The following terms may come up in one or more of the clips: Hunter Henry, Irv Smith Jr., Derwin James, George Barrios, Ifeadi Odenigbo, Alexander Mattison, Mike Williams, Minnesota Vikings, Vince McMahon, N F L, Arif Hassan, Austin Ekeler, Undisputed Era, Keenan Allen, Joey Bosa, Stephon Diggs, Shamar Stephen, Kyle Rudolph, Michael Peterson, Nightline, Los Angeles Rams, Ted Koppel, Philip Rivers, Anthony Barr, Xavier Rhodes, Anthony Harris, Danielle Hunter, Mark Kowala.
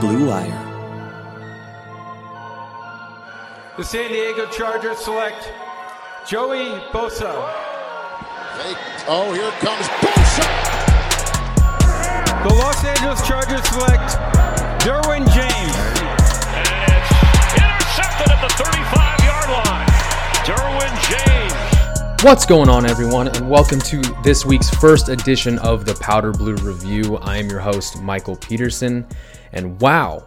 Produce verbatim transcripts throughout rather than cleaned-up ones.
Blue Wire. The San Diego Chargers select Joey Bosa. Hey, oh, here comes Bosa! The Los Angeles Chargers select Derwin James. And it's intercepted at the thirty-five-yard line. Derwin James. What's going on, everyone, and welcome to this week's first edition of the Powder Blue Review. I am your host, Michael Peterson, and wow,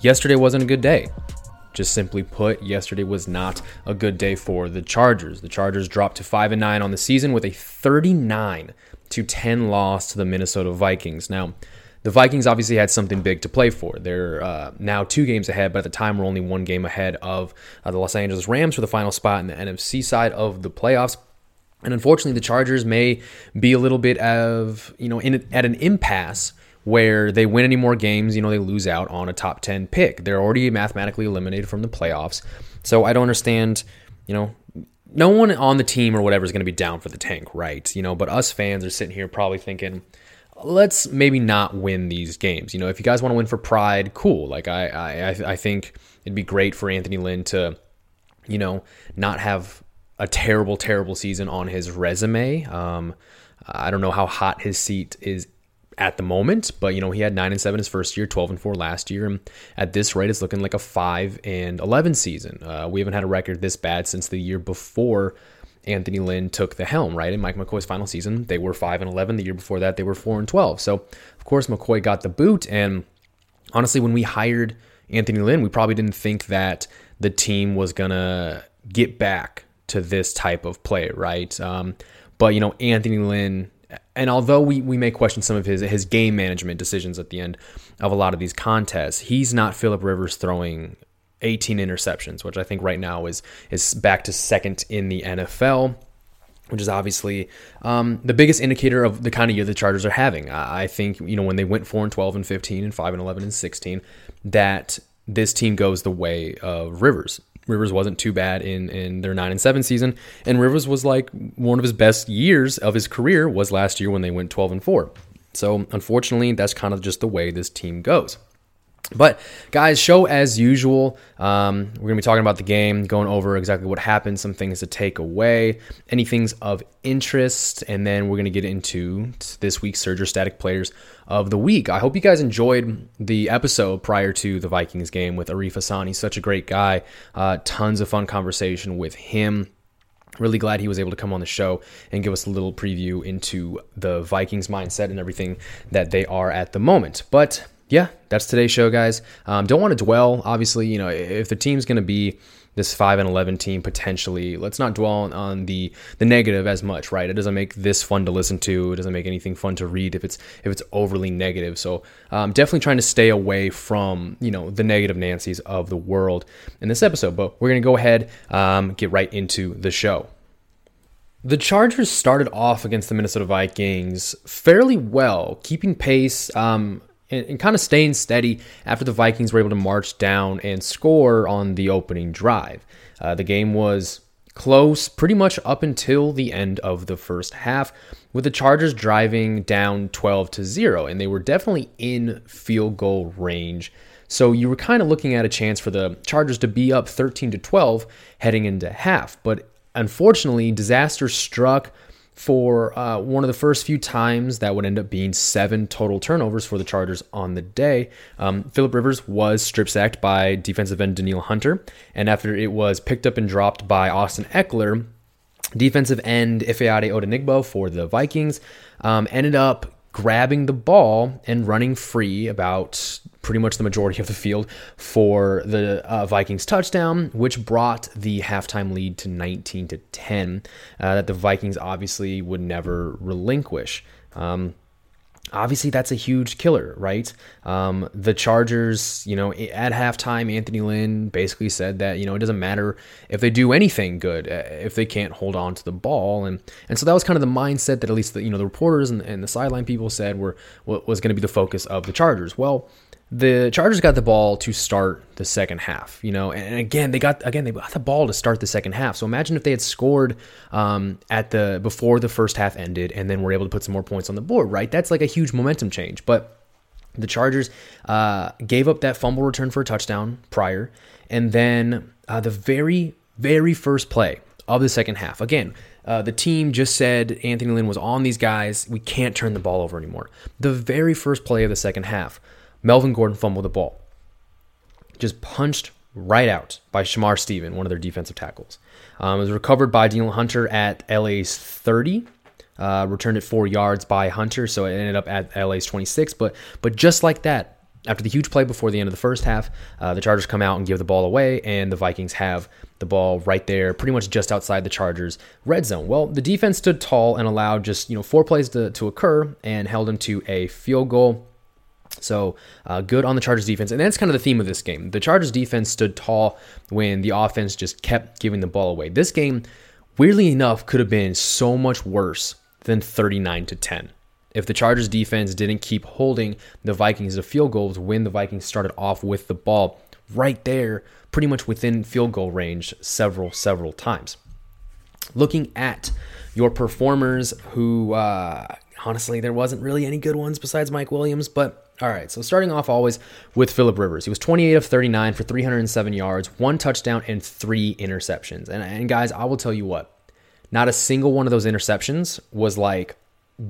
yesterday wasn't a good day. Just simply put, yesterday was not a good day for the Chargers. The Chargers dropped to five and nine on the season with a thirty-nine to ten loss to the Minnesota Vikings. Now, the Vikings obviously had something big to play for. They're uh, now two games ahead, but at the time were only one game ahead of uh, the Los Angeles Rams for the final spot in the N F C side of the playoffs. And unfortunately, the Chargers may be a little bit of, you know, in, at an impasse where they win any more games, you know, they lose out on a top ten pick. They're already mathematically eliminated from the playoffs. So I don't understand, you know, no one on the team or whatever is going to be down for the tank, right? You know, but us fans are sitting here probably thinking, let's maybe not win these games. You know, if you guys want to win for pride, cool. Like I, I, I think it'd be great for Anthony Lynn to, you know, not have a terrible, terrible season on his resume. Um, I don't know how hot his seat is at the moment, but you know, he had nine and seven his first year, twelve and four last year, and at this rate, it's looking like a five and eleven season. Uh, we haven't had a record this bad since the year before Anthony Lynn took the helm, right? In Mike McCoy's final season, they were five and eleven. The year before that, they were four and twelve. So, of course, McCoy got the boot. And honestly, when we hired Anthony Lynn, we probably didn't think that the team was gonna get back to this type of play, right? Um, but you know, Anthony Lynn. And although we, we may question some of his his game management decisions at the end of a lot of these contests, he's not Philip Rivers throwing eighteen interceptions, which I think right now is is back to second in the N F L, which is obviously um, the biggest indicator of the kind of year the Chargers are having. I think, you know, when they went four and twelve and fifteen and five and eleven and sixteen, that this team goes the way of Rivers. Rivers wasn't too bad in, in their nine and seven season, and Rivers was like one of his best years of his career was last year when they went twelve and four. So unfortunately, that's kind of just the way this team goes. But guys, show as usual. Um, we're gonna be talking about the game, going over exactly what happened, some things to take away, any things of interest, and then we're gonna get into this week's Surger Static Players of the Week. I hope you guys enjoyed the episode prior to the Vikings game with Arif Hassan. He's such a great guy. Uh, tons of fun conversation with him. Really glad he was able to come on the show and give us a little preview into the Vikings mindset and everything that they are at the moment. But yeah, that's today's show, guys. Um, don't want to dwell. Obviously, you know, if the team's going to be this five and eleven team potentially, let's not dwell on, on the the negative as much, right? It doesn't make this fun to listen to. It doesn't make anything fun to read if it's if it's overly negative. So um, definitely trying to stay away from, you know, the negative Nancys of the world in this episode. But we're going to go ahead um, get right into the show. The Chargers started off against the Minnesota Vikings fairly well, keeping pace. Um, And kind of staying steady after the Vikings were able to march down and score on the opening drive. Uh, the game was close pretty much up until the end of the first half, with the Chargers driving down twelve to zero, and they were definitely in field goal range. So you were kind of looking at a chance for the Chargers to be up thirteen to twelve heading into half. But unfortunately, disaster struck for uh, one of the first few times that would end up being seven total turnovers for the Chargers on the day. Um, Philip Rivers was strip sacked by defensive end Danielle Hunter, and after it was picked up and dropped by Austin Ekeler, defensive end Ifeadi Odenigbo for the Vikings um, ended up grabbing the ball and running free about pretty much the majority of the field for the uh, Vikings touchdown, which brought the halftime lead to nineteen to ten uh, that the Vikings obviously would never relinquish. Um, obviously, that's a huge killer, right? Um, the Chargers, you know, at halftime, Anthony Lynn basically said that, you know, it doesn't matter if they do anything good if they can't hold on to the ball. And and so that was kind of the mindset that at least the, you know, the reporters and, and the sideline people said were was going to be the focus of the Chargers. Well, the Chargers got the ball to start the second half, you know, and again, they got, again, they got the ball to start the second half. So imagine if they had scored um, at the, before the first half ended, and then were able to put some more points on the board, right? That's like a huge momentum change, but The Chargers uh, gave up that fumble return for a touchdown prior. And then uh, the very, very first play of the second half. Again, uh, the team just said Anthony Lynn was on these guys. We can't turn the ball over anymore. The very first play of the second half, Melvin Gordon fumbled the ball. Just punched right out by Shamar Stephen, one of their defensive tackles. Um, it was recovered by Danielle Hunter at L A's thirty. Uh, returned it four yards by Hunter, so it ended up at L A's twenty-six. But but just like that, after the huge play before the end of the first half, uh, the Chargers come out and give the ball away, and the Vikings have the ball right there, pretty much just outside the Chargers' red zone. Well, the defense stood tall and allowed just you know four plays to, to occur and held them to a field goal. So uh, good on the Chargers defense. And that's kind of the theme of this game. The Chargers defense stood tall when the offense just kept giving the ball away. This game, weirdly enough, could have been so much worse than thirty-nine to ten. If the Chargers defense didn't keep holding the Vikings to field goals when the Vikings started off with the ball right there, pretty much within field goal range several, several times. Looking at your performers who, uh, honestly, there wasn't really any good ones besides Mike Williams, but all right, so starting off always with Philip Rivers. He was twenty-eight of thirty-nine for three hundred seven yards, one touchdown, and three interceptions. And, and guys, I will tell you what, not a single one of those interceptions was like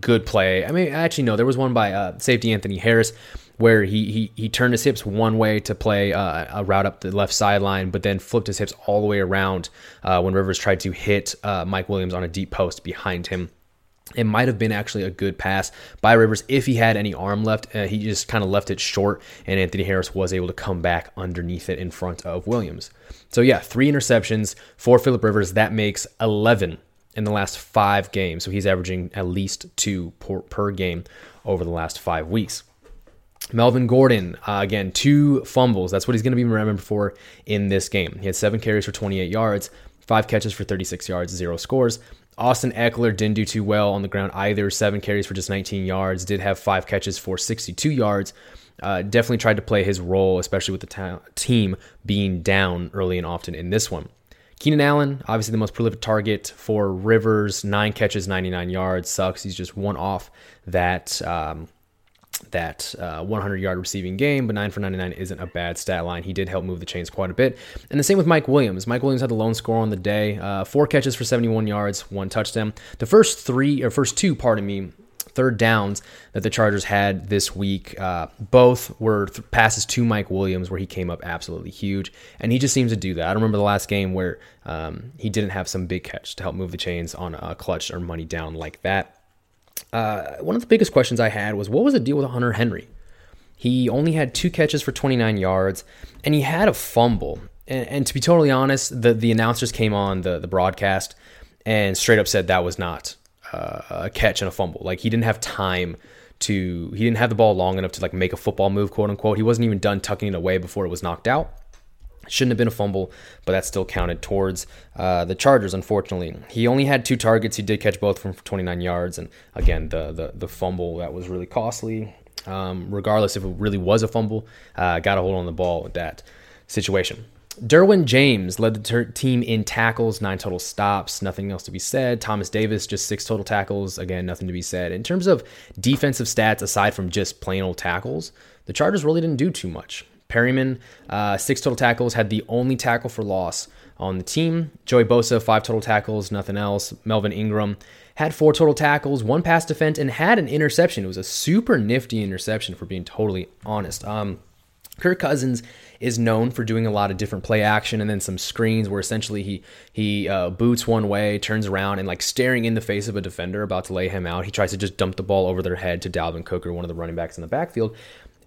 good play. I mean, actually, no, there was one by uh, safety Anthony Harris where he, he he turned his hips one way to play uh, a route up the left sideline, but then flipped his hips all the way around uh, when Rivers tried to hit uh, Mike Williams on a deep post behind him. It might have been actually a good pass by Rivers if he had any arm left. Uh, he just kind of left it short, and Anthony Harris was able to come back underneath it in front of Williams. So yeah, three interceptions for Philip Rivers. That makes eleven in the last five games. So he's averaging at least two per, per game over the last five weeks. Melvin Gordon, uh, again, two fumbles. That's what he's going to be remembered for in this game. He had seven carries for twenty-eight yards, five catches for thirty-six yards, zero scores. Austin Ekeler didn't do too well on the ground either. Seven carries for just nineteen yards. Did have five catches for sixty-two yards. Uh, definitely tried to play his role, especially with the ta- team being down early and often in this one. Keenan Allen, obviously the most prolific target for Rivers. Nine catches, ninety-nine yards. Sucks. He's just one off that um, that uh, hundred-yard receiving game, but nine for ninety-nine isn't a bad stat line. He did help move the chains quite a bit. And the same with Mike Williams. Mike Williams had the lone score on the day, uh, four catches for seventy-one yards, one touchdown. The first three, or first two, pardon me, third downs that the Chargers had this week, uh, both were th- passes to Mike Williams where he came up absolutely huge, and he just seems to do that. I don't remember the last game where um, he didn't have some big catch to help move the chains on a clutch or money down like that. Uh, one of the biggest questions I had was, what was the deal with Hunter Henry? He only had two catches for twenty-nine yards, and he had a fumble. And, and to be totally honest, the, the announcers came on the, the broadcast and straight up said that was not uh, a catch and a fumble. Like, he didn't have time to, he didn't have the ball long enough to like make a football move, quote unquote. He wasn't even done tucking it away before it was knocked out. Shouldn't have been a fumble, but that still counted towards uh, the Chargers, unfortunately. He only had two targets. He did catch both from twenty-nine yards, and again, the the, the fumble, that was really costly. Um, regardless if it really was a fumble, uh, got a hold on the ball with that situation. Derwin James led the ter- team in tackles, nine total stops, nothing else to be said. Thomas Davis, just six total tackles, again, nothing to be said. In terms of defensive stats, aside from just plain old tackles, the Chargers really didn't do too much. Perryman, uh, six total tackles, had the only tackle for loss on the team. Joey Bosa, five total tackles, nothing else. Melvin Ingram had four total tackles, one pass defense, and had an interception. It was a super nifty interception, for being totally honest. Um, Kirk Cousins is known for doing a lot of different play action and then some screens where essentially he he uh, boots one way, turns around, and like staring in the face of a defender about to lay him out, he tries to just dump the ball over their head to Dalvin Cook or one of the running backs in the backfield.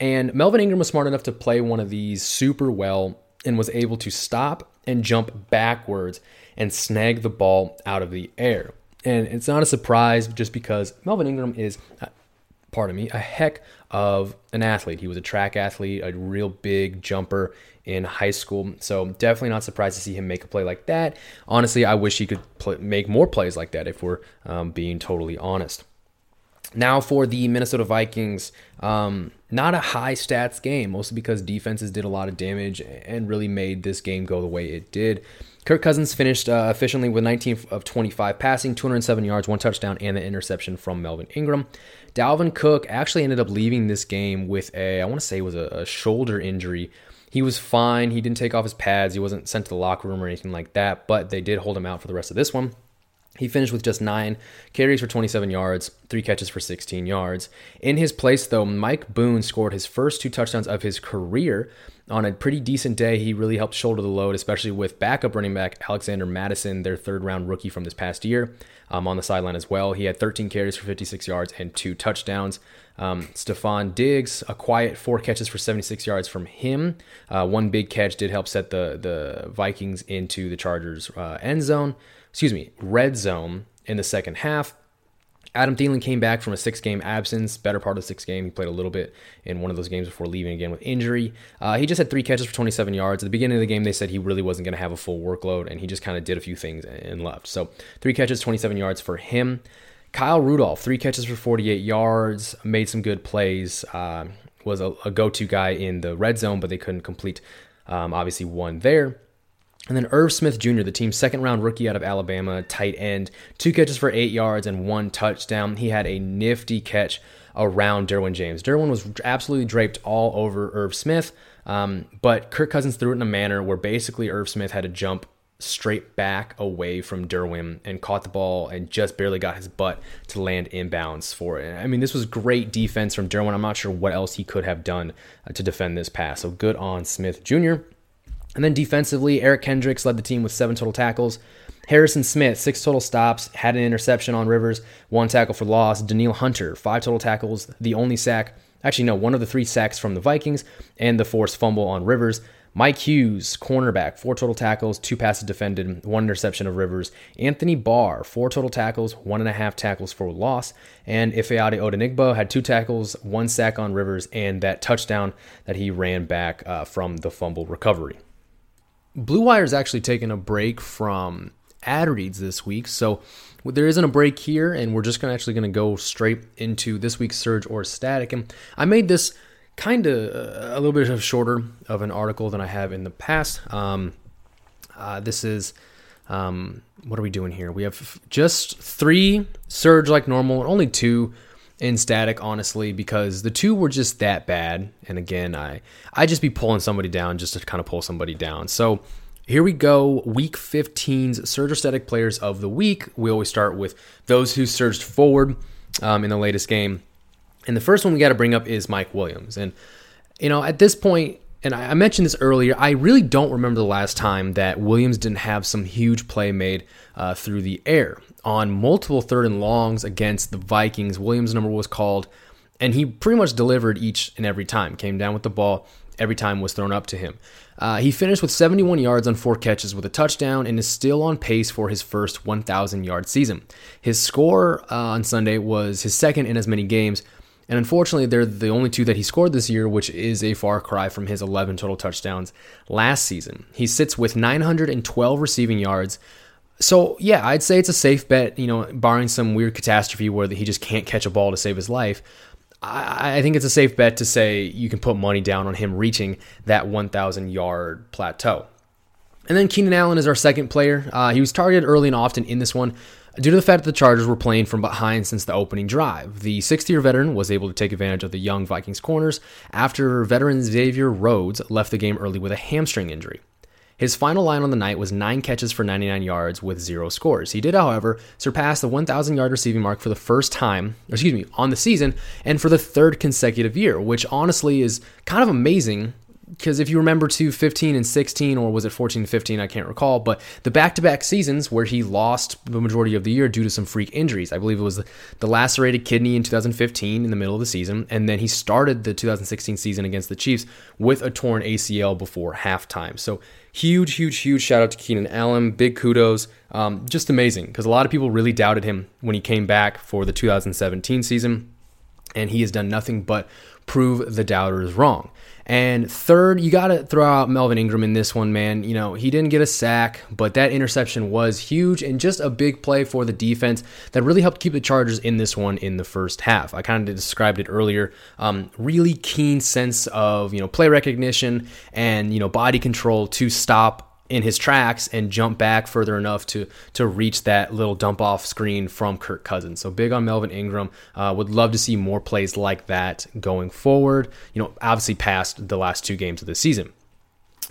And Melvin Ingram was smart enough to play one of these super well and was able to stop and jump backwards and snag the ball out of the air. And it's not a surprise just because Melvin Ingram is, pardon me, a heck of an athlete. He was a track athlete, a real big jumper in high school. So definitely not surprised to see him make a play like that. Honestly, I wish he could play, make more plays like that if we're um, being totally honest. Now for the Minnesota Vikings, um, not a high stats game, mostly because defenses did a lot of damage and really made this game go the way it did. Kirk Cousins finished uh, efficiently with nineteen of twenty-five passing, two hundred seven yards, one touchdown, and the interception from Melvin Ingram. Dalvin Cook actually ended up leaving this game with a, I want to say it was a, a shoulder injury. He was fine. He didn't take off his pads. He wasn't sent to the locker room or anything like that, but they did hold him out for the rest of this one. He finished with just nine carries for twenty-seven yards, three catches for sixteen yards. In his place, though, Mike Boone scored his first two touchdowns of his career on a pretty decent day. He really helped shoulder the load, especially with backup running back Alexander Mattison, their third-round rookie from this past year, um, on the sideline as well. He had thirteen carries for fifty-six yards and two touchdowns. Um, Stephon Diggs, a quiet four catches for seventy-six yards from him. Uh, one big catch did help set the, the Vikings into the Chargers' uh, end zone. excuse me, red zone in the second half. Adam Thielen came back from a six-game absence, better part of the sixth game. He played a little bit in one of those games before leaving again with injury. Uh, he just had three catches for twenty-seven yards. At the beginning of the game, they said he really wasn't going to have a full workload, and he just kind of did a few things and left. So three catches, twenty-seven yards for him. Kyle Rudolph, three catches for forty-eight yards, made some good plays, uh, was a, a go-to guy in the red zone, but they couldn't complete, um, obviously, one there. And then Irv Smith Junior, the team's second-round rookie out of Alabama, tight end, two catches for eight yards and one touchdown. He had a nifty catch around Derwin James. Derwin was absolutely draped all over Irv Smith, um, but Kirk Cousins threw it in a manner where basically Irv Smith had to jump straight back away from Derwin and caught the ball and just barely got his butt to land inbounds for it. I mean, this was great defense from Derwin. I'm not sure what else he could have done to defend this pass, so good on Smith Junior And then defensively, Eric Kendricks led the team with seven total tackles. Harrison Smith, six total stops, had an interception on Rivers, one tackle for loss. Danielle Hunter, five total tackles, the only sack. Actually, no, one of the three sacks from the Vikings and the forced fumble on Rivers. Mike Hughes, cornerback, four total tackles, two passes defended, one interception of Rivers. Anthony Barr, four total tackles, one and a half tackles for loss. And Ifeadi Odenigbo had two tackles, one sack on Rivers, and that touchdown that he ran back uh, from the fumble recovery. Blue Wire's actually taking a break from ad reads this week, so there isn't a break here, and we're just gonna actually going to go straight into this week's Surge or Static. And I made this kind of a little bit of shorter of an article than I have in the past. Um, uh, this is, um, what are we doing here? We have just three Surge like normal, and only two in Static, honestly, because the two were just that bad. And again, I, I just be pulling somebody down just to kind of pull somebody down. So here we go. Week fifteen's Surge or Static players of the week. We always start with those who surged forward um, in the latest game. And the first one we got to bring up is Mike Williams. And, you know, at this point, and I, I mentioned this earlier, I really don't remember the last time that Williams didn't have some huge play made uh, through the air. On multiple third and longs against the Vikings, Williams' number was called, and he pretty much delivered each and every time. Came down with the ball every time was thrown up to him. Uh, he finished with seventy-one yards on four catches with a touchdown and is still on pace for his first one thousand-yard season. His score uh, on Sunday was his second in as many games, and unfortunately, they're the only two that he scored this year, which is a far cry from his eleven total touchdowns last season. He sits with nine hundred twelve receiving yards. So, yeah, I'd say it's a safe bet, you know, barring some weird catastrophe where he just can't catch a ball to save his life. I, I think it's a safe bet to say you can put money down on him reaching that one thousand-yard plateau. And then Keenan Allen is our second player. Uh, he was targeted early and often in this one due to the fact that the Chargers were playing from behind since the opening drive. The sixth-year veteran was able to take advantage of the young Vikings corners after veteran Xavier Rhodes left the game early with a hamstring injury. His final line on the night was nine catches for ninety-nine yards with zero scores. He did, however, surpass the one thousand-yard receiving mark for the first time, or excuse me, on the season, and for the third consecutive year, which honestly is kind of amazing because if you remember to fifteen and sixteen, or was it fourteen and fifteen, I can't recall, but the back-to-back seasons where he lost the majority of the year due to some freak injuries. I believe it was the, the lacerated kidney in two thousand fifteen in the middle of the season, and then he started the two thousand sixteen season against the Chiefs with a torn A C L before halftime. So Huge, huge, huge shout out to Keenan Allen. Big kudos. Um, just amazing because a lot of people really doubted him when he came back for the two thousand seventeen season, and he has done nothing but prove the doubters wrong. And third, you got to throw out Melvin Ingram in this one, man. You know, he didn't get a sack, but that interception was huge and just a big play for the defense that really helped keep the Chargers in this one in the first half. I kind of described it earlier. Um, really keen sense of, you know, play recognition and, you know, body control to stop in his tracks and jump back further enough to to reach that little dump off screen from Kirk Cousins. So big on Melvin Ingram. Uh, would love to see more plays like that going forward, you know, obviously past the last two games of the season.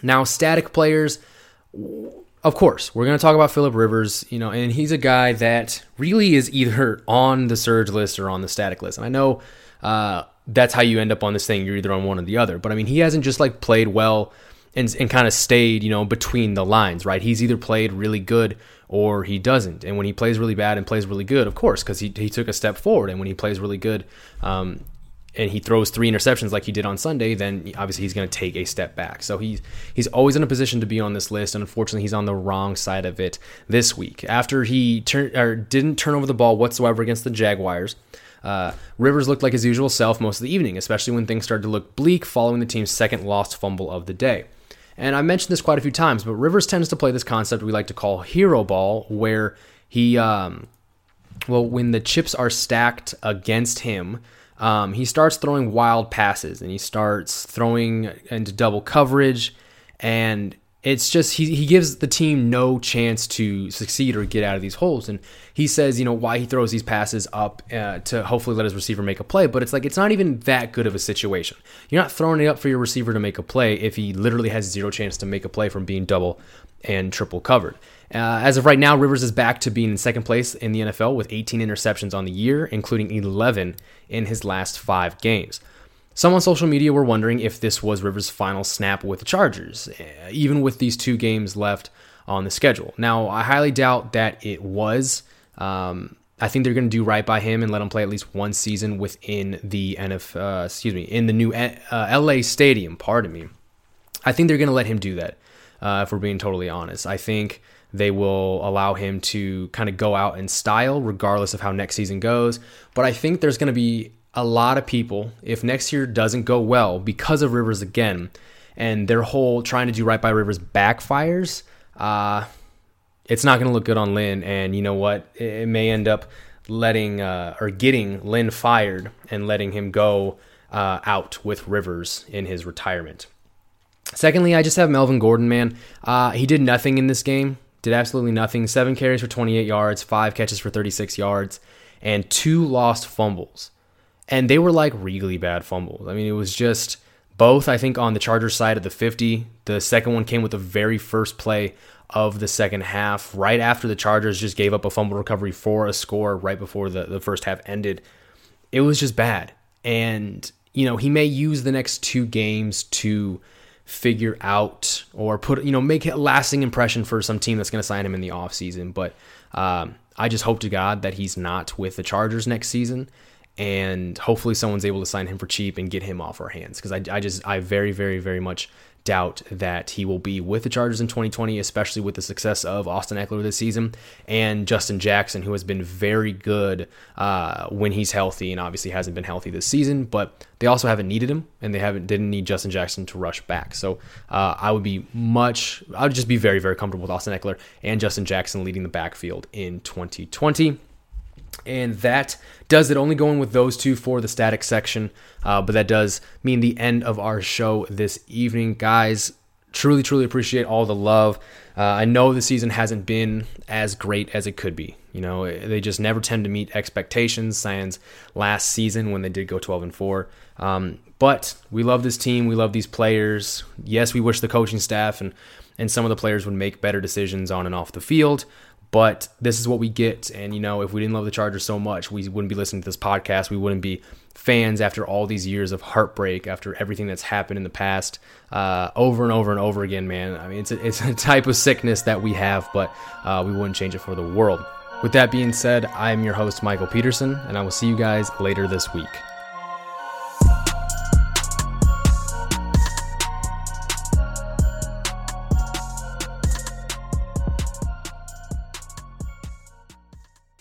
Now, static players, of course, we're going to talk about Philip Rivers, you know, and he's a guy that really is either on the surge list or on the static list. And I know uh, that's how you end up on this thing. You're either on one or the other, but I mean, he hasn't just like played well and and kind of stayed, you know, between the lines, right? He's either played really good or he doesn't. And when he plays really bad and plays really good, of course, because he, he took a step forward. And when he plays really good um, and he throws three interceptions like he did on Sunday, then obviously he's going to take a step back. So he's, he's always in a position to be on this list. And unfortunately, he's on the wrong side of it this week. After he turn, or didn't turn over the ball whatsoever against the Jaguars, Uh, Rivers looked like his usual self most of the evening, especially when things started to look bleak following the team's second lost fumble of the day. And I mentioned this quite a few times, but Rivers tends to play this concept we like to call hero ball, where he, um, well, when the chips are stacked against him, um, he starts throwing wild passes and he starts throwing into double coverage, and it's just he, he gives the team no chance to succeed or get out of these holes. And he says, you know, why he throws these passes up uh, to hopefully let his receiver make a play. But it's like, it's not even that good of a situation. You're not throwing it up for your receiver to make a play if he literally has zero chance to make a play from being double and triple covered. Uh, as of right now, Rivers is back to being in second place in the N F L with eighteen interceptions on the year, including eleven in his last five games. Some on social media were wondering if this was Rivers' final snap with the Chargers, even with these two games left on the schedule. Now, I highly doubt that it was. Um, I think they're going to do right by him and let him play at least one season within the N F L, uh, excuse me, in the new uh, L A stadium. Pardon me. I think they're going to let him do that. Uh, if we're being totally honest, I think they will allow him to kind of go out in style, regardless of how next season goes. But I think there's going to be a lot of people, if next year doesn't go well because of Rivers again, and their whole trying to do right by Rivers backfires, uh, it's not going to look good on Lynn. And you know what? It may end up letting uh, or getting Lynn fired and letting him go uh, out with Rivers in his retirement. Secondly, I just have Melvin Gordon, man. Uh, he did nothing in this game, did absolutely nothing. Seven carries for twenty-eight yards, five catches for thirty-six yards, and two lost fumbles. And they were like really bad fumbles. I mean, it was just both, I think, on the Chargers side of the fifty. The second one came with the very first play of the second half, right after the Chargers just gave up a fumble recovery for a score right before the, the first half ended. It was just bad. And, you know, he may use the next two games to figure out or put, you know, make a lasting impression for some team that's going to sign him in the offseason. But um, I just hope to God that he's not with the Chargers next season. And hopefully someone's able to sign him for cheap and get him off our hands. Because I, I just, I very, very, very much doubt that he will be with the Chargers in twenty twenty, especially with the success of Austin Ekeler this season and Justin Jackson, who has been very good uh, when he's healthy and obviously hasn't been healthy this season. But they also haven't needed him, and they haven't didn't need Justin Jackson to rush back. So uh, I would be much, I would just be very, very comfortable with Austin Ekeler and Justin Jackson leading the backfield in twenty twenty. And that does it. Only going with those two for the static section. Uh, but that does mean the end of our show this evening, guys. Truly, truly appreciate all the love. Uh, I know the season hasn't been as great as it could be. You know, they just never tend to meet expectations. Sans last season when they did go twelve and four. Um, but we love this team. We love these players. Yes, we wish the coaching staff and, and some of the players would make better decisions on and off the field. But this is what we get, and, you know, if we didn't love the Chargers so much, we wouldn't be listening to this podcast. We wouldn't be fans after all these years of heartbreak, after everything that's happened in the past uh, over and over and over again, man. I mean, it's a, it's a type of sickness that we have, but uh, we wouldn't change it for the world. With that being said, I'm your host, Michael Peterson, and I will see you guys later this week.